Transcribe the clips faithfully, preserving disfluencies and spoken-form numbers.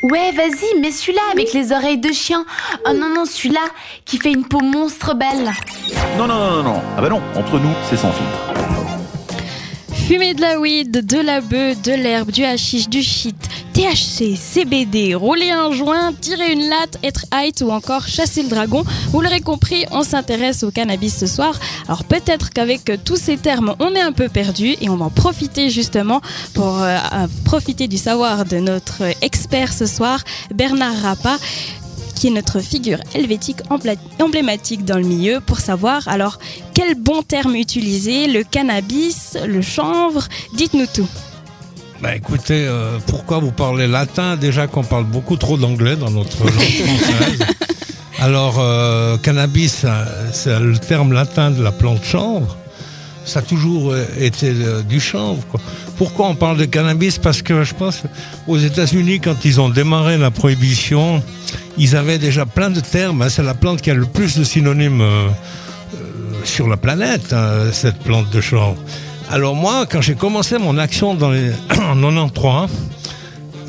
Ouais, vas-y, mets celui-là avec les oreilles de chien. Oh non, non, celui-là qui fait une peau monstre belle. Non, non, non, non, non. Ah bah non, entre nous, c'est sans filtre. Fumer de la weed, de la beuh, de l'herbe, du hashish, du shit, T H C, C B D, rouler un joint, tirer une latte, être high ou encore chasser le dragon. Vous l'aurez compris, on s'intéresse au cannabis ce soir. Alors peut-être qu'avec tous ces termes, on est un peu perdu et on va en profiter justement pour euh, profiter du savoir de notre expert ce soir, Bernard Rapa, qui est notre figure helvétique emblématique dans le milieu, pour savoir alors quel bon terme utiliser, le cannabis, le chanvre, dites-nous tout. Bah écoutez, euh, pourquoi vous parlez latin? Déjà qu'on parle beaucoup trop d'anglais dans notre langue française. Alors, euh, cannabis, c'est le terme latin de la plante chanvre. Ça a toujours été du chanvre, quoi. Pourquoi on parle de cannabis? Parce que je pense aux États-Unis, quand ils ont démarré la prohibition, ils avaient déjà plein de termes. Hein. C'est la plante qui a le plus de synonymes euh, euh, sur la planète, hein, cette plante de chanvre. Alors moi, quand j'ai commencé mon action dans les en quatre-vingt-treize,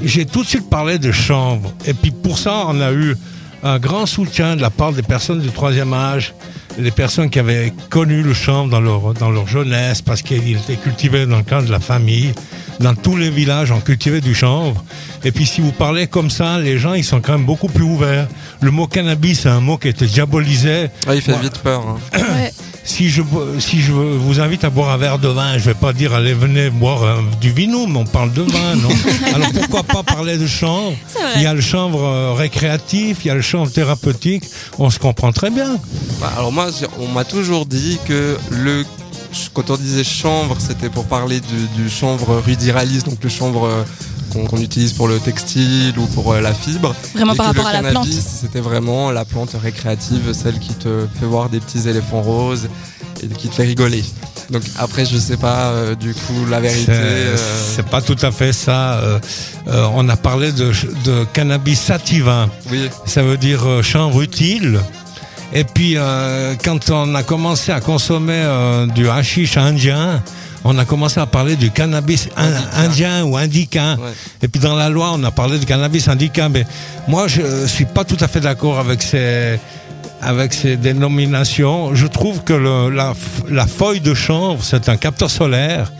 j'ai tout de suite parlé de chanvre. Et puis pour ça, on a eu un grand soutien de la part des personnes du troisième âge, des personnes qui avaient connu le chanvre dans leur, dans leur jeunesse, parce qu'il était cultivé dans le cadre de la famille. Dans tous les villages, on cultivait du chanvre. Et puis si vous parlez comme ça, les gens, ils sont quand même beaucoup plus ouverts. Le mot cannabis, c'est un mot qui était diabolisé. Ah, il fait moi, vite peur. Hein. Ouais. Si je, si je vous invite à boire un verre de vin, je ne vais pas dire allez, venez boire euh, du vinum, on parle de vin, non? Alors pourquoi pas parler de chanvre? Il y a le chanvre euh, récréatif, il y a le chanvre thérapeutique, on se comprend très bien. Bah, alors moi, on m'a toujours dit que le... quand on disait chanvre, c'était pour parler du, du chanvre ruderalis, donc le chanvre euh, qu'on, qu'on utilise pour le textile ou pour euh, la fibre. Vraiment et par rapport à cannabis, la plante. C'était vraiment la plante récréative, celle qui te fait voir des petits éléphants roses et qui te fait rigoler. Donc après, je sais pas euh, du coup la vérité. C'est, euh... c'est pas tout à fait ça. Euh, euh, on a parlé de, de cannabis sativa. Oui. Ça veut dire euh, chanvre utile. Et puis, euh, quand on a commencé à consommer euh, du hashish indien, on a commencé à parler du cannabis in- indien ou indica. Ouais. Et puis, dans la loi, on a parlé du cannabis indica. Mais moi, je suis pas tout à fait d'accord avec ces, avec ces dénominations. Je trouve que le, la, la feuille de chanvre, c'est un capteur solaire.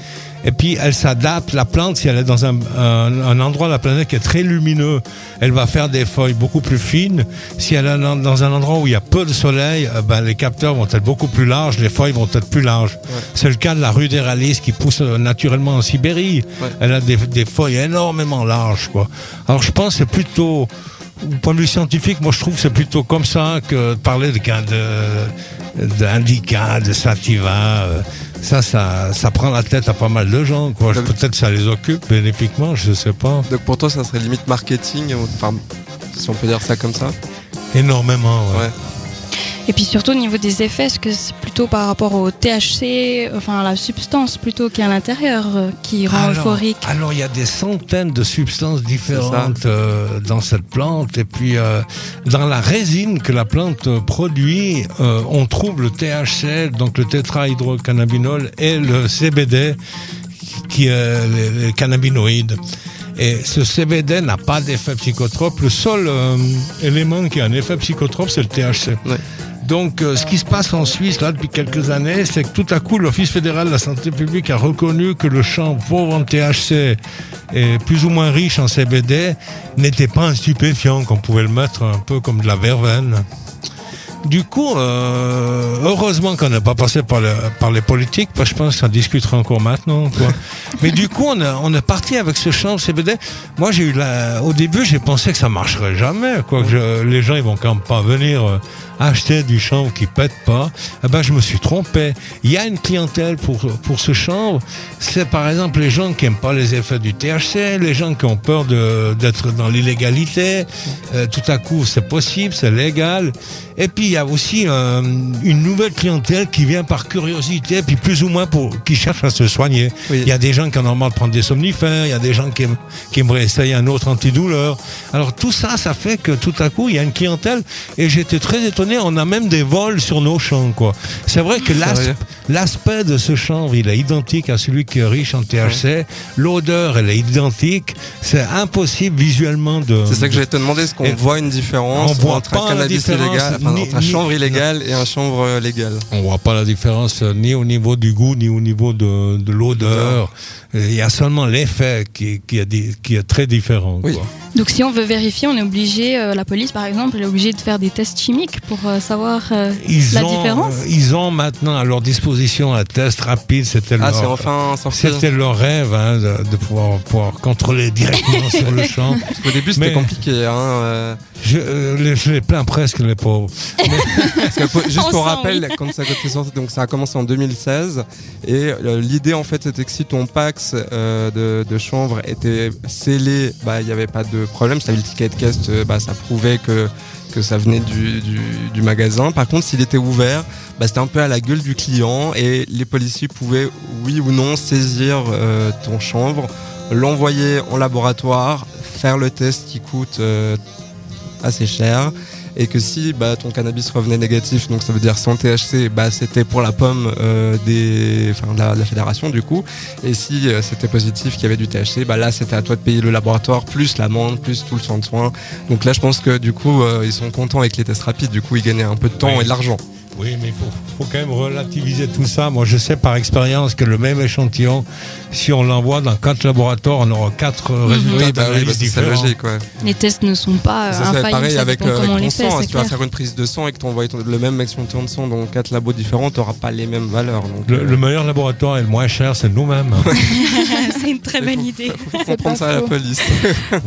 Et puis elle s'adapte, la plante, si elle est dans un, un, un endroit de la planète qui est très lumineux, elle va faire des feuilles beaucoup plus fines. Si elle est dans un endroit où il y a peu de soleil, euh, ben, les capteurs vont être beaucoup plus larges, les feuilles vont être plus larges. Ouais. C'est le cas de la ruderalis qui pousse euh, naturellement en Sibérie. Ouais. Elle a des, des feuilles énormément larges, quoi. Alors je pense que c'est plutôt... du point de vue scientifique, moi je trouve que c'est plutôt comme ça que parler de, de, d'indica, de sativa, ça, ça, ça prend la tête à pas mal de gens, quoi. Donc, peut-être ça les occupe bénéfiquement, je sais pas. Donc pour toi, ça serait limite marketing, enfin, si on peut dire ça comme ça? Énormément, ouais. ouais. Et puis surtout au niveau des effets, est-ce que c'est plutôt par rapport au T H C, enfin la substance plutôt qui est à l'intérieur, qui rend alors, euphorique? Alors il y a des centaines de substances différentes euh, dans cette plante. Et puis euh, dans la résine que la plante produit, euh, on trouve le T H C, donc le tétrahydrocannabinol, et le C B D, qui est les, les cannabinoïdes. Et ce C B D n'a pas d'effet psychotrope. Le seul euh, élément qui a un effet psychotrope, c'est le T H C. Ouais. Donc, euh, ce qui se passe en Suisse, là, depuis quelques années, c'est que tout à coup, l'Office fédéral de la santé publique a reconnu que le chanvre pauvre en T H C et plus ou moins riche en C B D n'était pas un stupéfiant, qu'on pouvait le mettre un peu comme de la verveine. Du coup, euh, heureusement qu'on n'est pas passé par, le, par les politiques, parce que je pense qu'on discutera encore maintenant, quoi. Mais du coup, on, a, on est parti avec ce chanvre C B D. Moi, j'ai eu la, au début, j'ai pensé que ça marcherait jamais, quoi. Que je, les gens, ils vont quand même pas venir euh, acheter du chanvre qui pète pas. Eh ben, je me suis trompé. Il y a une clientèle pour pour ce chanvre. C'est par exemple les gens qui aiment pas les effets du T H C, les gens qui ont peur de d'être dans l'illégalité. Euh, tout à coup, c'est possible, c'est légal. Et puis il y a aussi euh, une nouvelle clientèle qui vient par curiosité, puis plus ou moins pour, qui cherche à se soigner. Oui. Il y a des gens qui ont normalement de prendre des somnifères, il y a des gens qui, aiment, qui aimeraient essayer un autre antidouleur. Alors tout ça, ça fait que tout à coup, il y a une clientèle. Et j'étais très étonné donné, on a même des vols sur nos champs, quoi. C'est vrai que l'aspe, l'aspect de ce chanvre, il est identique à celui qui est riche en T H C. Ouais. L'odeur, elle est identique. C'est impossible visuellement de... C'est ça que j'allais te demander, est-ce qu'on et voit une différence voit entre un cannabis illégal, enfin, ni, entre un chanvre illégal et un chanvre légal? On voit pas la différence ni au niveau du goût, ni au niveau de, de l'odeur. Il y a seulement l'effet qui, qui, est, qui est très différent, oui, quoi. Donc si on veut vérifier, on est obligé, euh, la police par exemple, elle est obligée de faire des tests chimiques pour euh, savoir euh, ils la ont, différence. Ils ont maintenant à leur disposition un test rapide, c'était ah, leur, enfin c'était leur rêve, hein, de, de pouvoir, pouvoir contrôler directement sur le champ. Parce qu'au début c'était compliqué. Hein, euh... je, euh, les, je les plains presque, les pauvres. Parce que pour, juste on pour rappel, oui. Quand ça, donc, ça a commencé en deux mille seize, et euh, l'idée en fait c'était que si ton Pax euh, de, de chanvre était scellé, bah il n'y avait pas de problème, ça avait le ticket de caisse, bah, ça prouvait que, que ça venait du, du, du magasin. Par contre, s'il était ouvert, bah, c'était un peu à la gueule du client et les policiers pouvaient, oui ou non, saisir euh, ton chanvre, l'envoyer en laboratoire, faire le test qui coûte euh, assez cher. Et que si bah, ton cannabis revenait négatif, donc ça veut dire sans T H C, bah, c'était pour la pomme euh, des, enfin, de, la, de la fédération du coup. Et si euh, c'était positif, qu'il y avait du T H C, bah, là c'était à toi de payer le laboratoire, plus l'amende, plus tout le soin de soin. Donc là je pense que du coup euh, ils sont contents avec les tests rapides, du coup ils gagnaient un peu de temps, oui, et de l'argent. Oui, mais il faut, faut quand même relativiser tout ça. Moi, je sais par expérience que le même échantillon, si on l'envoie dans quatre laboratoires, on aura quatre résultats, oui, d'analyse, bah oui, différents. C'est logique, ouais. Les tests ne sont pas ça, infaillibles. C'est pareil ça avec, euh, avec ton sang. Fait, si tu vas faire une prise de sang et que tu envoies le même échantillon de sang dans quatre labos différents, tu n'auras pas les mêmes valeurs. Donc, le, euh... le meilleur laboratoire et le moins cher, c'est nous-mêmes. C'est une très bonne idée. Il faut, faut comprendre ça faux. À la police.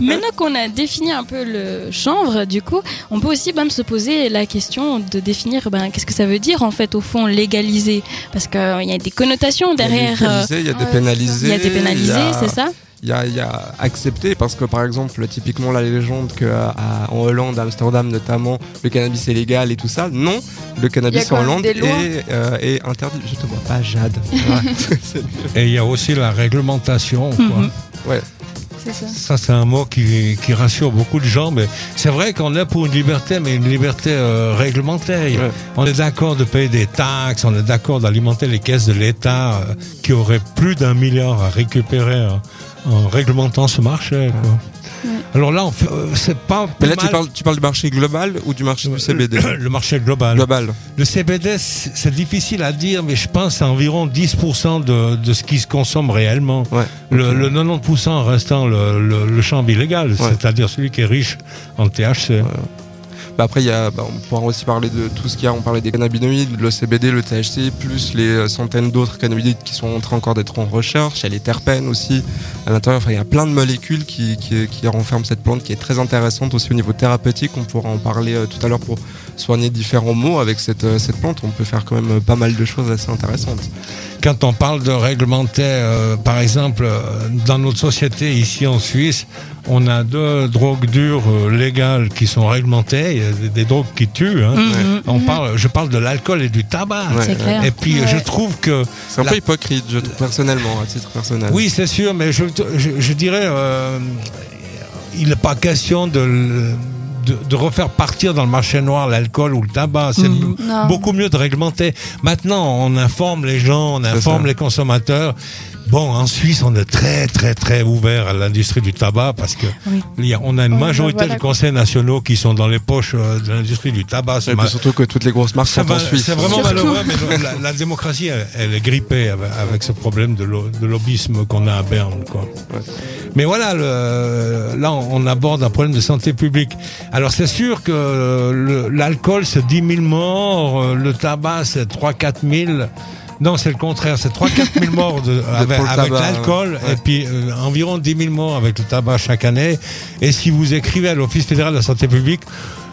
Maintenant qu'on a défini un peu le chanvre, du coup, on peut aussi ben, se poser la question de définir ben, qu'est-ce que ça veut dire en fait au fond légaliser, parce qu'il euh, y a des connotations derrière. Il y a des pénalisés, il y a des pénalisés, a... c'est ça. Il y a, y a accepté, parce que par exemple typiquement la légende qu'en Hollande, Amsterdam notamment, le cannabis est légal et tout ça, non, le cannabis en Hollande est, euh, est interdit. Je te vois pas, Jade. Et il y a aussi la réglementation, quoi. Mm-hmm. Ouais. C'est ça. Ça, c'est un mot qui, qui rassure beaucoup de gens, mais c'est vrai qu'on est pour une liberté, mais une liberté euh, réglementaire. Ouais. On est d'accord de payer des taxes, on est d'accord d'alimenter les caisses de l'État euh, qui aurait plus d'un milliard à récupérer euh, en réglementant ce marché, quoi. Ouais. Alors là, on fait, euh, c'est pas. Mais là, mal. Tu parles, tu parles du marché global ou du marché du C B D? Le, le marché global. Global. Le C B D, c'est, c'est difficile à dire, mais je pense à environ dix pour cent de, de ce qui se consomme réellement. Ouais. Le, okay. le quatre-vingt-dix pour cent restant le, le, le chanvre illégal, ouais. C'est-à-dire celui qui est riche en T H C. Ouais. Bah après, y a, bah on pourra aussi parler de tout ce qu'il y a. On parlait des cannabinoïdes, le C B D, le T H C, plus les centaines d'autres cannabinoïdes qui sont en train encore d'être en recherche. Il y a les terpènes aussi à l'intérieur. Enfin, il y a plein de molécules qui, qui, qui renferment cette plante, qui est très intéressante aussi au niveau thérapeutique. On pourra en parler tout à l'heure pour soigner différents maux avec cette, cette plante. On peut faire quand même pas mal de choses assez intéressantes. Quand on parle de réglementer, euh, par exemple, dans notre société ici en Suisse, on a deux drogues dures euh, légales qui sont réglementées. Il y a des, des drogues qui tuent. Hein. Mmh. On parle, je parle de l'alcool et du tabac. Ouais. C'est clair. Et puis ouais. Je trouve que c'est un la... peu hypocrite, je... personnellement, à titre personnel. Oui, c'est sûr, mais je, je, je dirais, euh, il n'est pas question de. Le... De, de refaire partir dans le marché noir l'alcool ou le tabac, c'est mmh, b- beaucoup mieux de réglementer. Maintenant, on informe les gens, on c'est informe ça. Les consommateurs. Bon, en Suisse, on est très, très, très ouvert à l'industrie du tabac parce que oui. on a une majorité oui, voilà. de conseils nationaux qui sont dans les poches de l'industrie du tabac. Et ma... surtout que toutes les grosses marques sont ma... en Suisse. C'est vraiment surtout. Malheureux, mais la, la démocratie, elle, elle est grippée avec, avec ce problème de, lo- de lobbyisme qu'on a à Berne, quoi. Ouais. Mais voilà, le... là, on aborde un problème de santé publique. Alors, c'est sûr que le, l'alcool, c'est dix mille morts, le tabac, c'est trois à quatre mille... Non, c'est le contraire. C'est trois à quatre mille morts de, de, avec, avec l'alcool, ouais. Et puis euh, environ dix mille morts avec le tabac chaque année. Et si vous écrivez à l'Office fédéral de la santé publique,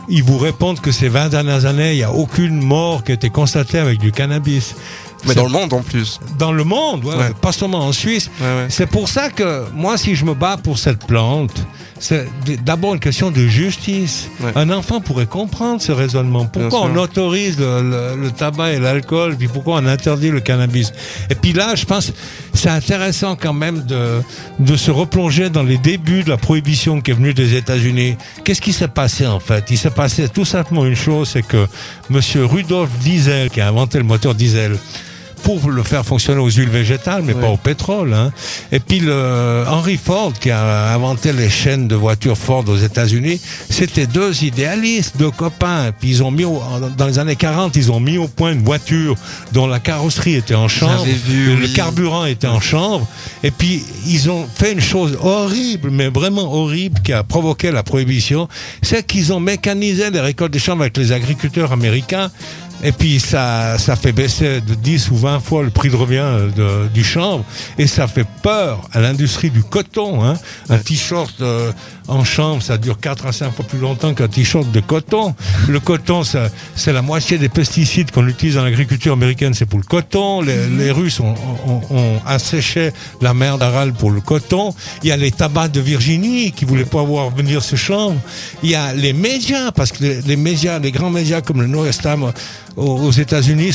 ils vous répondent que ces vingt dernières années, il n'y a aucune mort qui a été constatée avec du cannabis. Mais c'est... dans le monde en plus. Dans le monde, ouais, ouais. Pas seulement en Suisse. Ouais, ouais. C'est pour ça que moi, si je me bats pour cette plante, c'est d'abord une question de justice. Ouais. Un enfant pourrait comprendre ce raisonnement. Pourquoi on autorise le, le, le tabac et l'alcool, puis pourquoi on interdit le cannabis? Et puis là, je pense, c'est intéressant quand même de, de se replonger dans les débuts de la prohibition qui est venue des États-Unis. Qu'est-ce qui s'est passé en fait? Il s'est passé tout simplement une chose, c'est que monsieur Rudolf Diesel, qui a inventé le moteur diesel, pour le faire fonctionner aux huiles végétales, mais oui. pas au pétrole. Hein. Et puis le Henry Ford, qui a inventé les chaînes de voitures Ford aux États-Unis, c'était deux idéalistes, deux copains. Puis ils ont mis au, dans les années quarante, ils ont mis au point une voiture dont la carrosserie était en chanvre, vu, le oui. carburant était en chanvre. Et puis ils ont fait une chose horrible, mais vraiment horrible, qui a provoqué la prohibition, c'est qu'ils ont mécanisé les récoltes de chanvre avec les agriculteurs américains. Et puis ça, ça fait baisser de dix ou vingt fois le prix de revient de, du chanvre, et ça fait peur à l'industrie du coton. Hein. Un t-shirt euh, en chanvre, ça dure quatre à cinq fois plus longtemps qu'un t-shirt de coton. Le coton, ça, c'est la moitié des pesticides qu'on utilise dans l'agriculture américaine, c'est pour le coton. Les, les Russes ont, ont, ont asséché la mer d'Aral pour le coton. Il y a les tabacs de Virginie qui voulaient pas voir venir ce chanvre. Il y a les médias, parce que les, les médias, les grands médias comme le Nord-Estam aux États-Unis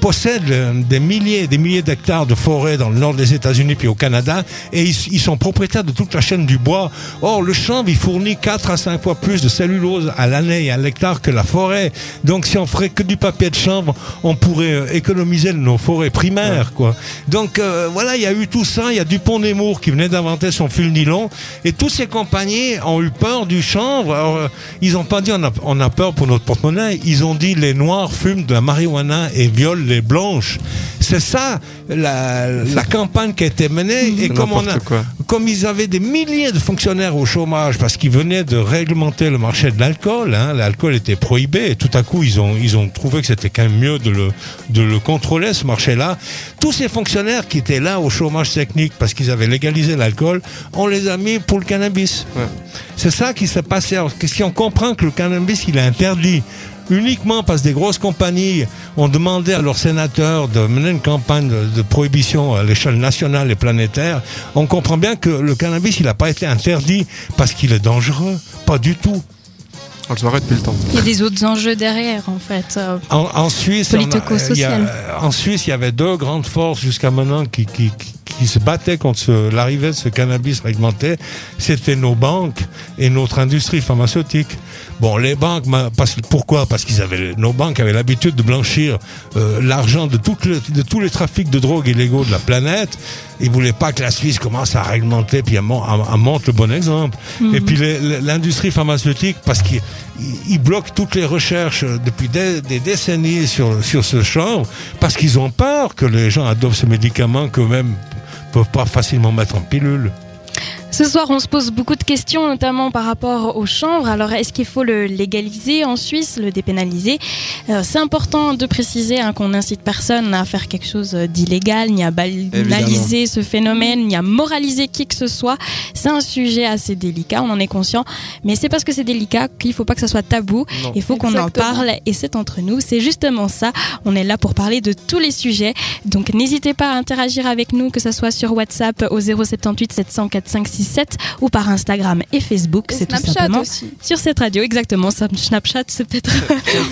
possèdent des milliers, des milliers d'hectares de forêts dans le nord des États-Unis puis au Canada, et ils, ils sont propriétaires de toute la chaîne du bois. Or, le chanvre, il fournit quatre à cinq fois plus de cellulose à l'année et à l'hectare que la forêt. Donc, si on ferait que du papier de chanvre, on pourrait économiser nos forêts primaires, ouais. quoi. Donc, euh, voilà, il y a eu tout ça. Il y a Dupont-Nemours qui venait d'inventer son fil nylon, et toutes ces compagnies ont eu peur du chanvre. Alors, euh, ils n'ont pas dit on a, on a peur pour notre porte-monnaie. Ils ont dit les noirs fument de la marijuana et viole les blanches. C'est ça la, la campagne qui a été menée. Et comme, on a, comme ils avaient des milliers de fonctionnaires au chômage parce qu'ils venaient de réglementer le marché de l'alcool, hein, l'alcool était prohibé, et tout à coup ils ont, ils ont trouvé que c'était quand même mieux de le, de le contrôler, ce marché-là. Tous ces fonctionnaires qui étaient là au chômage technique parce qu'ils avaient légalisé l'alcool, on les a mis pour le cannabis. Ouais. C'est ça qui s'est passé. Alors, si on comprend que le cannabis, il est interdit uniquement parce que des grosses compagnies ont demandé à leurs sénateurs de mener une campagne de, de prohibition à l'échelle nationale et planétaire, on comprend bien que le cannabis, il n'a pas été interdit parce qu'il est dangereux. Pas du tout. On se m'arrête plus le temps. Il y a des autres enjeux derrière, en fait. Euh, en, en Suisse, il en Suisse, il y avait deux grandes forces jusqu'à maintenant qui, qui, qui qui se battaient contre ce, l'arrivée de ce cannabis réglementé, c'était nos banques et notre industrie pharmaceutique. Bon, les banques, parce, pourquoi? Parce qu'ils avaient, nos banques avaient l'habitude de blanchir euh, l'argent de, toutes les, de tous les trafics de drogue illégaux de la planète. Ils voulaient pas que la Suisse commence à réglementer, puis elle montre le bon exemple. Mmh. Et puis les, les, l'industrie pharmaceutique, parce qu'ils ils bloquent toutes les recherches depuis des, des décennies sur, sur ce chanvre, parce qu'ils ont peur que les gens adoptent ce médicament qu'eux-mêmes peuvent pas facilement mettre en pilule. Ce soir, on se pose beaucoup de questions, notamment par rapport au chanvre. Alors, est-ce qu'il faut le légaliser en Suisse, le dépénaliser? euh, C'est important de préciser hein, qu'on n'incite personne à faire quelque chose d'illégal, ni à banaliser ce phénomène, ni à moraliser qui que ce soit. C'est un sujet assez délicat, on en est conscient. Mais c'est parce que c'est délicat qu'il ne faut pas que ça soit tabou. Non. Il faut qu'on Exactement. en parle, et c'est entre nous. C'est justement ça. On est là pour parler de tous les sujets. Donc, n'hésitez pas à interagir avec nous, que ce soit sur WhatsApp au zéro sept huit sept zéro zéro quatre cinq six ou par Instagram et Facebook, et c'est Snapchat tout simplement aussi. Sur cette radio, exactement. Snapchat, c'est peut-être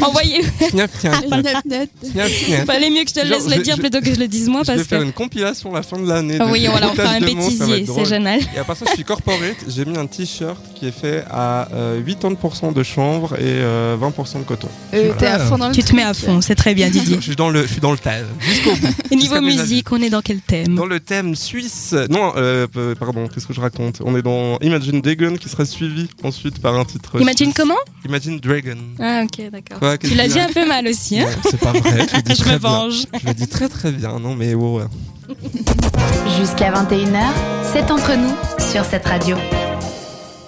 envoyé. Snapchat. Il fallait mieux que je te laisse Genre, le dire je, plutôt que je le dise moi. Je parce vais que... faire une compilation à la fin de l'année. Oui, voilà, on fera un bêtisier, c'est génial. Et à part ça, je suis corporate, j'ai mis un t-shirt qui est fait à euh, quatre-vingt-dix pour cent de chanvre et euh, vingt pour cent de coton. Euh, t'es à fond dans le tu te mets à fond, c'est très bien, Didier. je suis dans le, je suis dans le thème. Jusqu'au bout. Et niveau musique, on est dans quel thème? Dans le thème suisse. Non, euh, pardon, qu'est-ce que je raconte? On est dans Imagine Dragons qui sera suivi ensuite par un titre. Imagine comment? Imagine Dragons. Ah ok, d'accord. Ouais, tu l'as dit un peu mal aussi. Hein ouais, c'est pas vrai. Je, je me bien. venge. Je le dis très très bien. Non mais wow. Jusqu'à vingt et une heures, c'est entre nous sur cette radio.